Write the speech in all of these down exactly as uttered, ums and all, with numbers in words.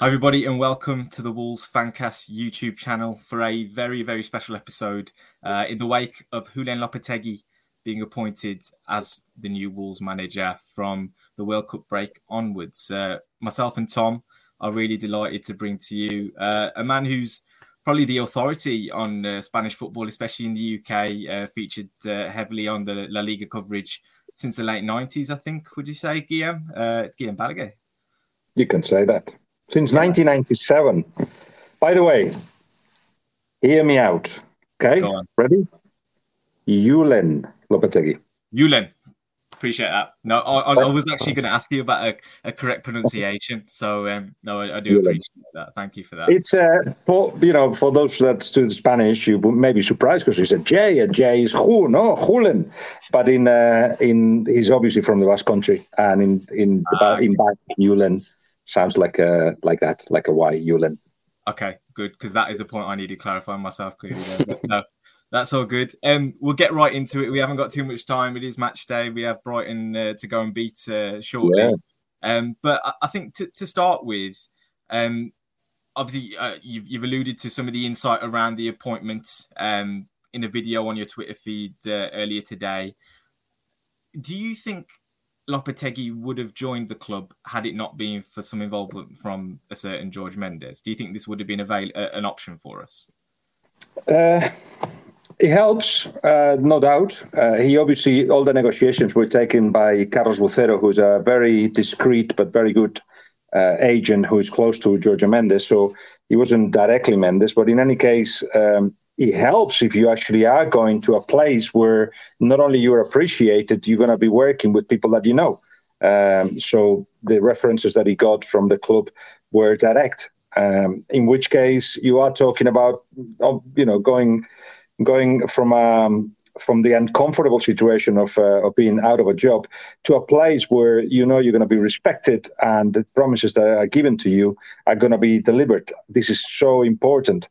Hi everybody, and welcome to the Wolves Fancast YouTube channel for a very, very special episode uh, in the wake of Julen Lopetegui being appointed as the new Wolves manager from the World Cup break onwards. Uh, myself and Tom are really delighted to bring to you uh, a man who's probably the authority on uh, Spanish football, especially in the U K, uh, featured uh, heavily on the La Liga coverage since the late nineties, I think, would you say, Guillem? Uh, it's Guillem Balague. You can say that. Since nineteen ninety-seven. By the way, hear me out. Okay, ready? Julen Lopetegui. Julen, appreciate that. No, I, I, I was actually going to ask you about a, a correct pronunciation. So, um, no, I, I do Julen. Appreciate that. Thank you for that. It's uh, for you know, for those that student Spanish, you may be surprised because it's a J. A J is Ju, no Julen, but in uh, in he's obviously from the Basque country, and in in uh, in Basque, Julen. Sounds like a like that, like a Y, Julen. Okay, good, because that is a point I needed clarifying myself clearly. No, that's all good. Um, we'll get right into it. We haven't got too much time. It is match day. We have Brighton uh, to go and beat uh, shortly. Yeah. Um, but I, I think to, to start with, um, obviously uh, you've you've alluded to some of the insight around the appointment um in a video on your Twitter feed uh, earlier today. Do you think Lopetegui would have joined the club had it not been for some involvement from a certain George Mendes? Do you think this would have been avail- an option for us? Uh, it helps, uh, no doubt. Uh, he obviously, all the negotiations were taken by Carlos Lucero, who's a very discreet but very good uh, agent who is close to George Mendes. So he wasn't directly Mendes, but in any case, um, it helps if you actually are going to a place where not only you're appreciated, you're going to be working with people that you know. Um, so the references that he got from the club were direct, um, in which case you are talking about, you know, going going from um, from the uncomfortable situation of, uh, of being out of a job to a place where you know you're going to be respected and the promises that are given to you are going to be delivered. This is so important,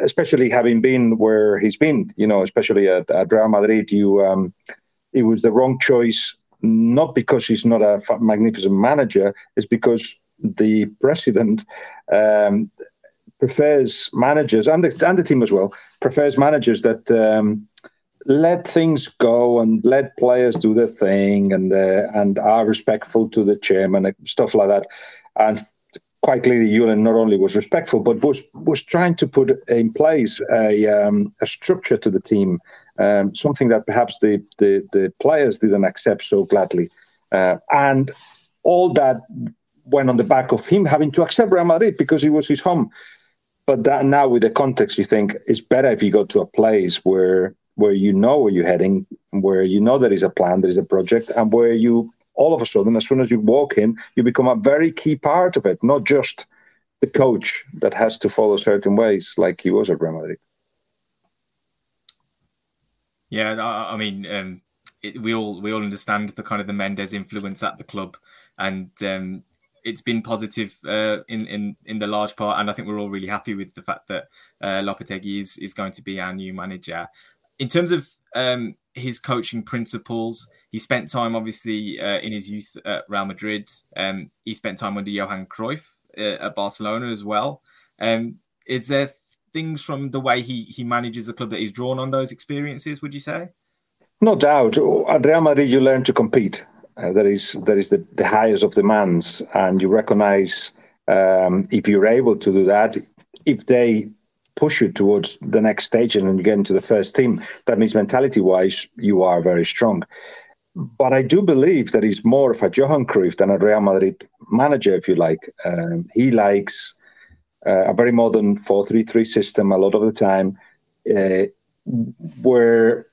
especially having been where he's been, you know, especially at, at Real Madrid. You, um, it was the wrong choice, not because he's not a magnificent manager, it's because the president um, prefers managers, and the, and the team as well, prefers managers that um, let things go and let players do their thing and uh, and are respectful to the chairman and stuff like that. And quite clearly, Julen not only was respectful, but was was trying to put in place a um, a structure to the team, um, something that perhaps the, the, the players didn't accept so gladly. Uh, and all that went on the back of him having to accept Real Madrid because it was his home. But that now with the context, you think it's better if you go to a place where where you know where you're heading, where you know there is a plan, there is a project, and where you... all of a sudden, as soon as you walk in, you become a very key part of it, not just the coach that has to follow certain ways like he was at Real Madrid. Yeah, I mean, um, it, we all we all understand the kind of the Mendes influence at the club, and um, it's been positive uh, in, in, in the large part. And I think we're all really happy with the fact that uh, Lopetegui is, is going to be our new manager. In terms of um, his coaching principles, he spent time, obviously, uh, in his youth at Real Madrid. Um, he spent time under Johan Cruyff uh, at Barcelona as well. Um, is there things from the way he he manages the club that he's drawn on those experiences, would you say? No doubt. At Real Madrid, you learn to compete. Uh, that is that is the, the highest of demands, and you recognize um, if you're able to do that, if they push you towards the next stage and then you get into the first team, that means mentality-wise, you are very strong. But I do believe that he's more of a Johan Cruyff than a Real Madrid manager, if you like. Um, he likes uh, a very modern four three three system a lot of the time, uh, where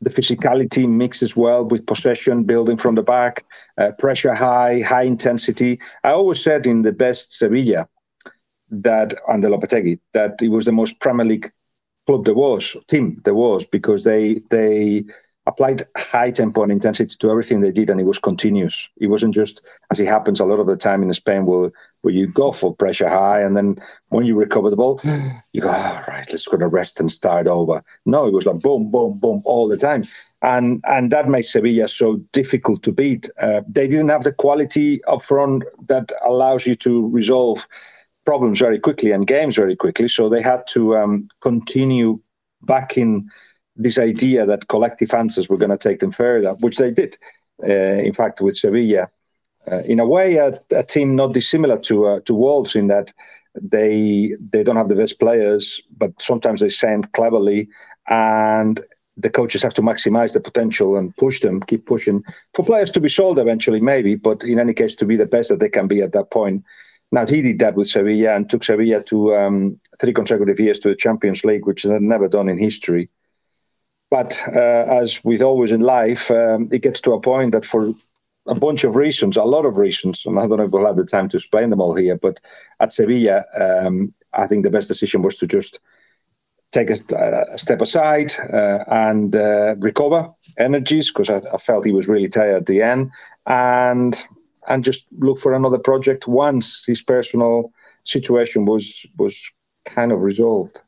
the physicality mixes well with possession, building from the back, uh, pressure high, high intensity. I always said in the best Sevilla that under Lopetegui, that it was the most Premier League club there was, team there was, because they they applied high tempo and intensity to everything they did, and it was continuous. It wasn't just, as it happens a lot of the time in Spain, where, where you go for pressure high, and then when you recover the ball, you go, all right, let's go to rest and start over. No, it was like boom, boom, boom all the time. And and that made Sevilla so difficult to beat. Uh, they didn't have the quality up front that allows you to resolve problems very quickly and games very quickly. So they had to um, continue backing this idea that collective answers were going to take them further, which they did, uh, in fact, with Sevilla. Uh, in a way, a, a team not dissimilar to uh, to Wolves in that they they don't have the best players, but sometimes they send cleverly, and the coaches have to maximize the potential and push them, keep pushing, for players to be sold eventually, maybe, but in any case, to be the best that they can be at that point. Now, he did that with Sevilla and took Sevilla to um, three consecutive years to the Champions League, which they've never done in history. But uh, as with always in life, um, it gets to a point that for a bunch of reasons, a lot of reasons, and I don't know if we'll have the time to explain them all here, but at Sevilla, um, I think the best decision was to just take a, a step aside uh, and uh, recover energies, because I, I felt he was really tired at the end, and... and just look for another project once his personal situation was was kind of resolved.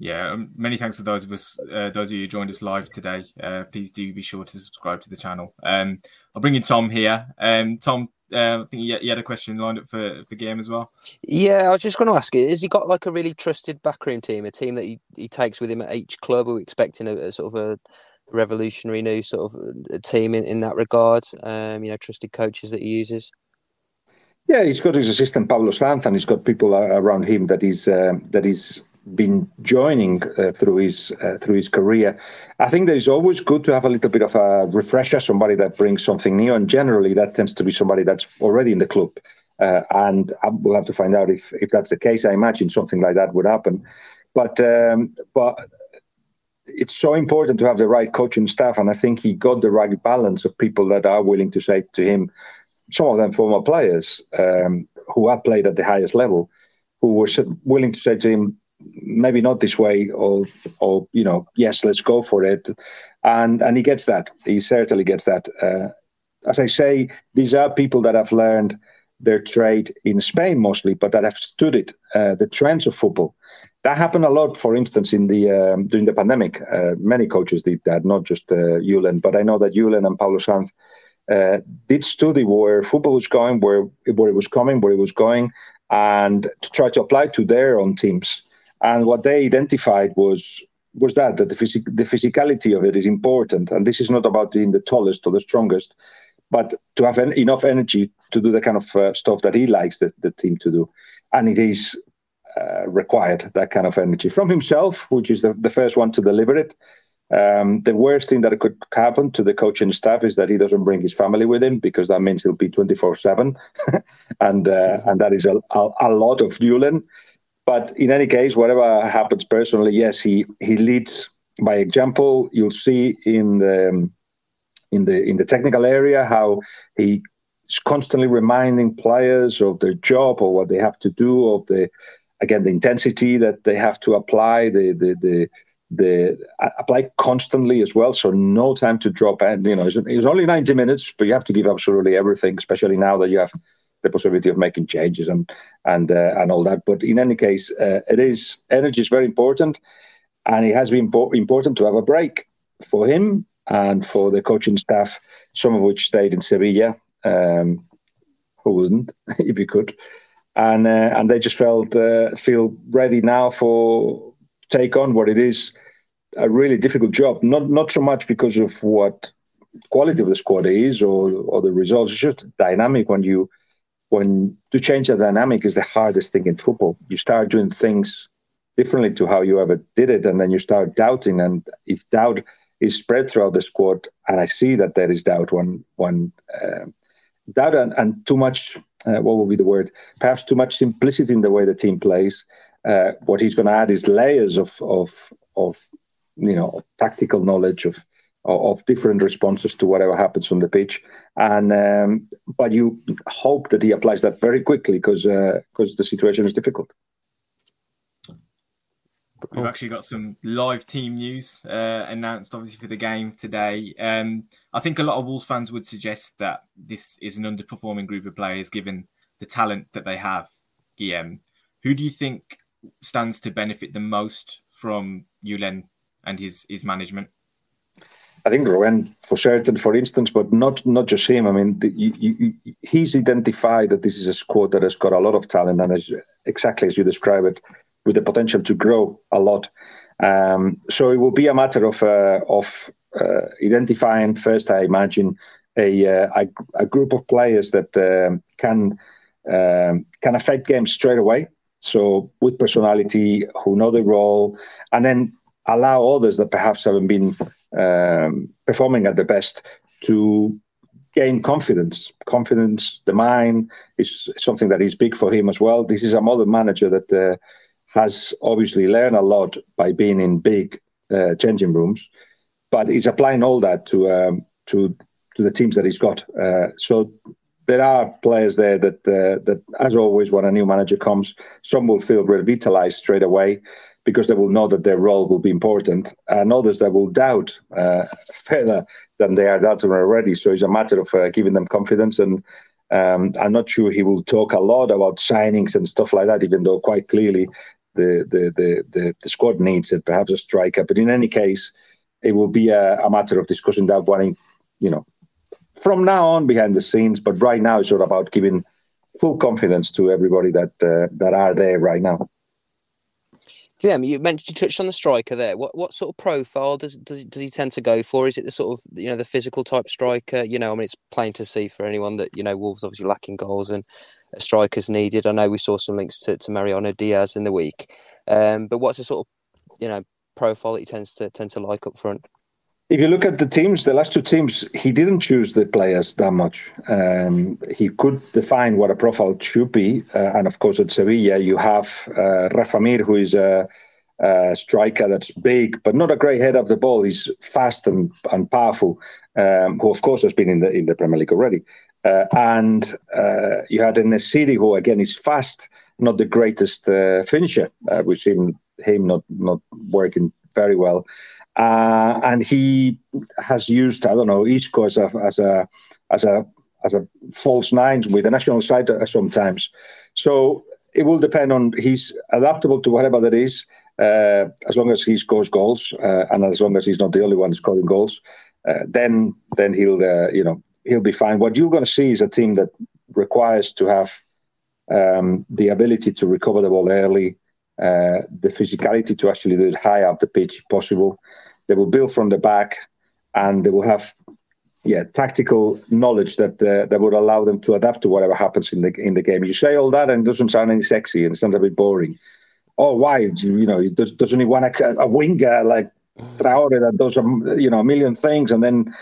Yeah, um, many thanks to those of us, uh, those of you who joined us live today. Uh, please do be sure to subscribe to the channel. Um, I'll bring in Tom here. Um, Tom, uh, I think you had a question lined up for, for Guillem as well. Yeah, I was just going to ask you, has he got like a really trusted backroom team, a team that he, he takes with him at each club? Are we expecting a, a sort of a... revolutionary new sort of team in, in that regard, um, you know, trusted coaches that he uses? Yeah, he's got his assistant Pablo Sanz, and he's got people around him that he's uh, that he's been joining uh, through his uh, through his career. I think that it's always good to have a little bit of a refresher, somebody that brings something new, and generally that tends to be somebody that's already in the club. Uh, and we'll have to find out if if that's the case. I imagine something like that would happen, but um, but. It's so important to have the right coaching staff, and I think he got the right balance of people that are willing to say to him, some of them former players um, who have played at the highest level, who were willing to say to him, maybe not this way, or, or you know, yes, let's go for it. And and he gets that. He certainly gets that. Uh, as I say, these are people that have learned their trade in Spain mostly, but that have stood it, uh, the trends of football. That happened a lot, for instance, in the um, during the pandemic. Uh, many coaches did that, not just uh, Julen, but I know that Julen and Pablo Sanz uh, did study where football was going, where where it was coming, where it was going, and to try to apply to their own teams. And what they identified was was that that the phys- the physicality of it is important, and this is not about being the tallest or the strongest, but to have en- enough energy to do the kind of uh, stuff that he likes the, the team to do, and it is. Uh, required that kind of energy from himself, which is the, the first one to deliver it. Um, the worst thing that could happen to the coaching staff is that he doesn't bring his family with him, because that means he'll be twenty-four seven. And uh, and that is a, a, a lot of Julen. But in any case, whatever happens personally, yes, he, he leads by example. You'll see in the in the in the technical area how he's constantly reminding players of their job or what they have to do, of the Again, the intensity that they have to apply, the the the, the uh, apply constantly as well. So no time to drop. And you know, it's, it's only ninety minutes, but you have to give absolutely everything, especially now that you have the possibility of making changes and and uh, and all that. But in any case, uh, it is energy is very important, and it has been po- important to have a break for him and for the coaching staff, some of which stayed in Sevilla, um, who wouldn't if you could. and uh, and they just felt uh, feel ready now for take on what it is a really difficult job. Not not so much because of what quality of the squad is or or the results. It's just dynamic. When you when to change the dynamic is the hardest thing in football. You start doing things differently to how you ever did it, and then you start doubting. And if doubt is spread throughout the squad, and I see that there is doubt, one one uh, doubt and, and too much. Uh, what would be the word? Perhaps too much simplicity in the way the team plays. Uh, what he's going to add is layers of of of you know of tactical knowledge of of different responses to whatever happens on the pitch, and um, but you hope that he applies that very quickly because because uh, the situation is difficult. We've actually got some live team news uh, announced, obviously, for the game today. Um, I think a lot of Wolves fans would suggest that this is an underperforming group of players, given the talent that they have. Guillem, who do you think stands to benefit the most from Julen and his his management? I think Rowan, for certain, for instance, but not not just him. I mean, the, you, you, he's identified that this is a squad that has got a lot of talent, and as, exactly as you describe it, with the potential to grow a lot. Um, so it will be a matter of uh, of uh, identifying first, I imagine, a uh, a, a group of players that um, can um, can affect games straight away. So with personality, who know the role, and then allow others that perhaps haven't been um, performing at their best to gain confidence. Confidence, the mind, is something that is big for him as well. This is a modern manager that Uh, has obviously learned a lot by being in big uh, changing rooms, but he's applying all that to um, to to the teams that he's got. Uh, so there are players there that uh, that, as always, when a new manager comes, some will feel revitalized straight away because they will know that their role will be important, and others that will doubt uh, further than they are doubting already. So it's a matter of uh, giving them confidence. And um, I'm not sure he will talk a lot about signings and stuff like that, even though quite clearly The, the the the squad needs it, perhaps a striker. But in any case, it will be a, a matter of discussing that one, you know, from now on behind the scenes. But right now, it's all about giving full confidence to everybody that uh, that are there right now. Guillem, you mentioned you touched on the striker there. What what sort of profile does, does does he tend to go for? Is it the sort of, you know, the physical type striker? You know, I mean, it's plain to see for anyone that, you know, Wolves obviously lacking goals and a striker's needed. I know we saw some links to, to Mariano Diaz in the week, um, but what's the sort of, you know, profile that he tends to tend to like up front? If you look at the teams, the last two teams, he didn't choose the players that much. Um, he could define what a profile should be. Uh, and of course, at Sevilla, you have uh, Rafa Mir, who is a, a striker that's big, but not a great head of the ball. He's fast and, and powerful, um, who, of course, has been in the in the Premier League already. Uh, and uh, you had Nesiri, who, again, is fast, not the greatest uh, finisher. Uh, we've seen him not, not working very well. Uh, and he has used, I don't know, Isco as a as a as a as a false nine with the national side sometimes. So it will depend on, he's adaptable to whatever that is, uh, as long as he scores goals uh, and as long as he's not the only one scoring goals, uh, then then he'll uh, you know he'll be fine. What you're going to see is a team that requires to have um, the ability to recover the ball early, uh, the physicality to actually do it high up the pitch if possible. They will build from the back, and they will have, yeah, tactical knowledge that uh, that would allow them to adapt to whatever happens in the in the game. You say all that, and it doesn't sound any sexy, and it sounds a bit boring. Oh, why? You know, doesn't he want a, a winger like Traore that does a, you know a million things? And then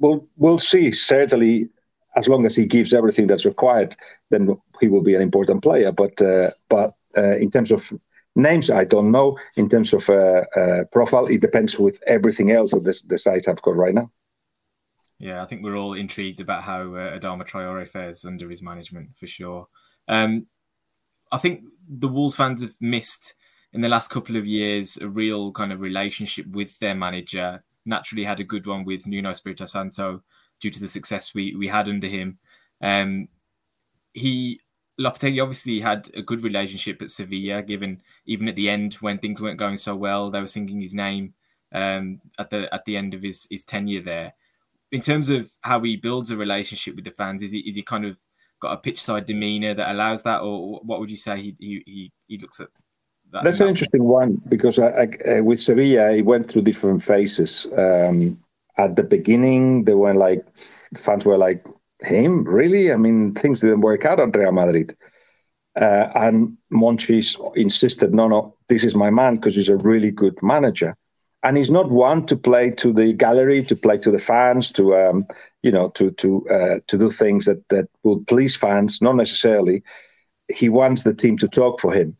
we'll we'll see. Certainly, as long as he gives everything that's required, then he will be an important player. But uh, but uh, in terms of names, I don't know. In terms of uh, uh, profile, it depends with everything else that the, the sides have got right now. Yeah, I think we're all intrigued about how uh, Adama Traore fares under his management, for sure. Um, I think the Wolves fans have missed, in the last couple of years, a real kind of relationship with their manager. Naturally had a good one with Nuno Espirito Santo due to the success we, we had under him. Um, he... Lopetegui obviously had a good relationship at Sevilla, given even at the end when things weren't going so well, they were singing his name um, at the at the end of his, his tenure there. In terms of how he builds a relationship with the fans, is he is he kind of got a pitch-side demeanour that allows that, or what would you say he he he looks at? That That's an interesting one, because I, I, with Sevilla, it went through different phases. Um, at the beginning, they were like, the fans were like, him? Really? I mean, things didn't work out at Real Madrid. Uh, and Monchi insisted, no, no, this is my man, because he's a really good manager. And he's not one to play to the gallery, to play to the fans, to um, you know, to to uh, to do things that, that will please fans. Not necessarily. He wants the team to talk for him.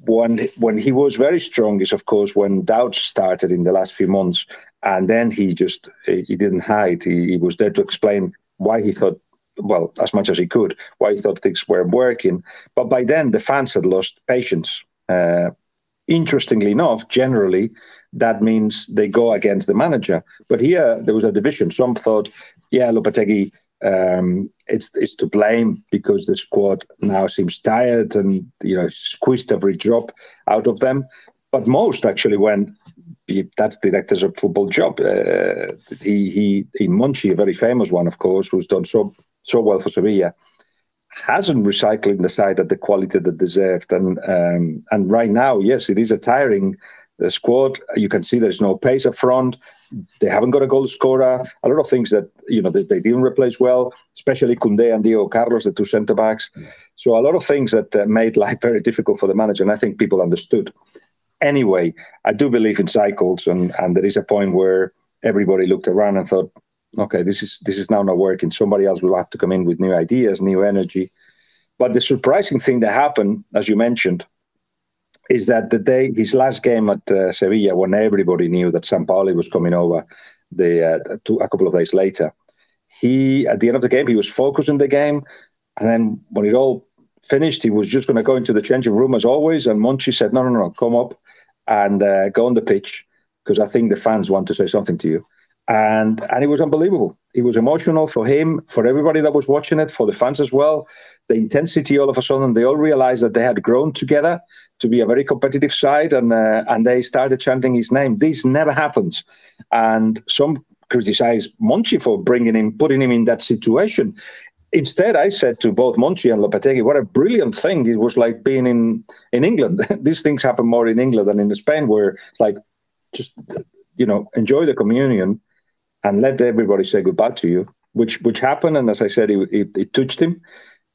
When when he was very strong is, of course, when doubts started in the last few months, and then he just he didn't hide. He, he was there to explain why he thought, well, as much as he could, why he thought things weren't working. But by then, the fans had lost patience. Uh, interestingly enough, generally, that means they go against the manager. But here, there was a division. Some thought, yeah, Lopetegui, um, it's it's to blame because the squad now seems tired and, you know, squeezed every drop out of them. But most actually went, that's the director's of football job. Uh, he, he, he, Monchi, a very famous one, of course, who's done so so well for Sevilla, hasn't recycled the side at the quality that deserved. And um, and right now, yes, it is a tiring the squad. You can see there's no pace up front. They haven't got a goal scorer. A lot of things that, you know, they, they didn't replace well, especially Koundé and Diego Carlos, the two centre-backs. Mm. So a lot of things that uh, made life very difficult for the manager, and I think people understood. Anyway, I do believe in cycles, and, and there is a point where everybody looked around and thought, okay, this is this is now not working. Somebody else will have to come in with new ideas, new energy. But the surprising thing that happened, as you mentioned, is that the day, his last game at uh, Sevilla, when everybody knew that Sampaoli was coming over the uh, two, a couple of days later, he, at the end of the game, he was focused in the game. And then when it all finished, he was just going to go into the changing room as always. And Monchi said, no, no, no, come up and uh, go on the pitch, because I think the fans want to say something to you. And and it was unbelievable. It was emotional for him, for everybody that was watching it, for the fans as well. The intensity, all of a sudden, they all realized that they had grown together to be a very competitive side, and uh, and they started chanting his name. This never happens. And some criticized Monchi for bringing him, putting him in that situation. Instead, I said to both Monchi and Lopetegui, what a brilliant thing. It was like being in, in England. These things happen more in England than in Spain, where it's like, just, you know, enjoy the communion and let everybody say goodbye to you, which which happened. And as I said, it, it, it touched him.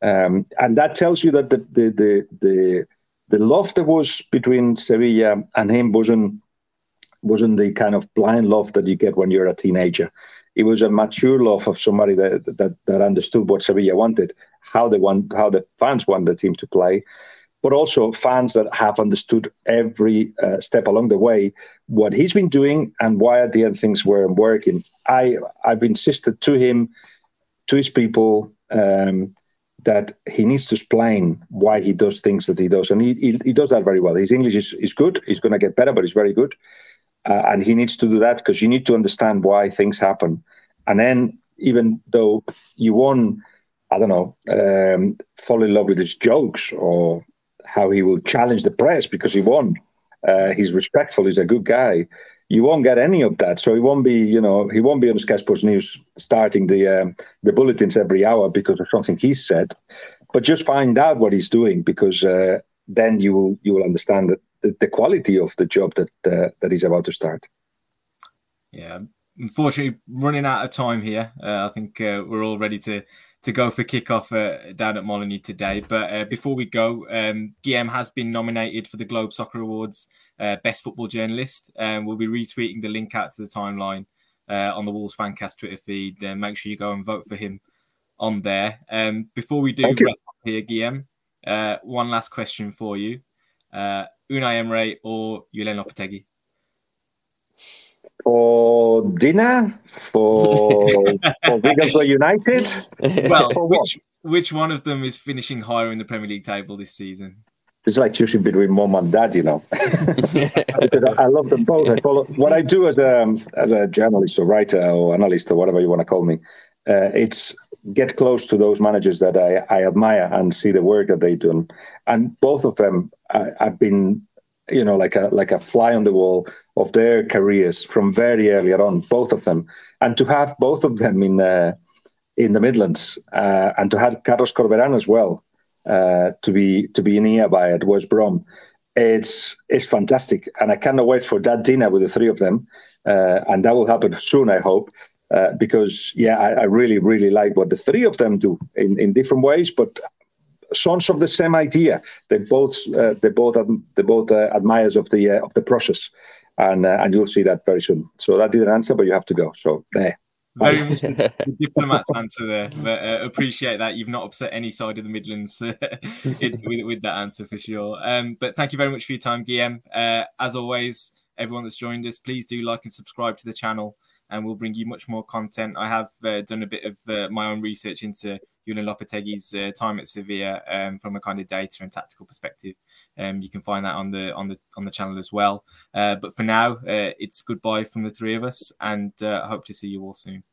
Um, and that tells you that the the the the, the love that was between Sevilla and him wasn't, wasn't the kind of blind love that you get when you're a teenager. It was a mature love of somebody that that, that understood what Sevilla wanted, how they want, how the fans want the team to play, but also fans that have understood every uh, step along the way what he's been doing and why at the end things weren't working. I, I've insisted to him, to his people, um, that he needs to explain why he does things that he does. And he he, he does that very well. His English is, is good. He's going to get better, but he's very good. Uh, and he needs to do that, because you need to understand why things happen. And then, even though you won't, I don't know, um, fall in love with his jokes or how he will challenge the press because he won. Uh, he's respectful. He's a good guy. You won't get any of that. So he won't be, you know, he won't be on Sky Sports News starting the um, the bulletins every hour because of something he said. But just find out what he's doing, because uh, then you will you will understand that the, the quality of the job that uh, that he's about to start. Yeah, unfortunately, running out of time here. Uh, I think uh, we're all ready to. to go for kickoff uh, down at Molineux today. But uh, before we go, um, Guillem has been nominated for the Globe Soccer Awards uh, Best Football Journalist. Um, we'll be retweeting the link out to the timeline uh, on the Wolves Fancast Twitter feed. Uh, make sure you go and vote for him on there. Um, before we do wrap up here, Guillem, uh, one last question for you. Uh, Unai Emery or Julen Lopetegui? For dinner, for for Wigan United. Well, for which which one of them is finishing higher in the Premier League table this season? It's like choosing between mom and dad, you know. I love them both. I follow what I do as a as a journalist or writer or analyst or whatever you want to call me. Uh, it's get close to those managers that I, I admire and see the work that they do, and both of them I, I've been. you know, like a like a fly on the wall of their careers from very early on, both of them. And to have both of them in uh, in the Midlands, uh, and to have Carlos Corberán as well uh, to be to be nearby at West Brom. It's it's fantastic, and I cannot wait for that dinner with the three of them, uh, and that will happen soon, I hope, uh, because yeah, I, I really really like what the three of them do in, in different ways, but sons of the same idea. They both uh, they both they both uh, admirers of the uh, of the process, and uh, and you'll see that very soon. So that didn't answer, but you have to go. So there. Very much the diplomat's answer there, but uh, appreciate that you've not upset any side of the Midlands uh, it, with, with that answer for sure. Um, but thank you very much for your time, Guillem. Uh, as always, everyone that's joined us, please do like and subscribe to the channel, and we'll bring you much more content. I have uh, done a bit of uh, my own research into Julen Lopetegui's uh, time at Sevilla um, from a kind of data and tactical perspective. Um, you can find that on the on the on the channel as well. Uh, but for now, uh, it's goodbye from the three of us, and I uh, hope to see you all soon.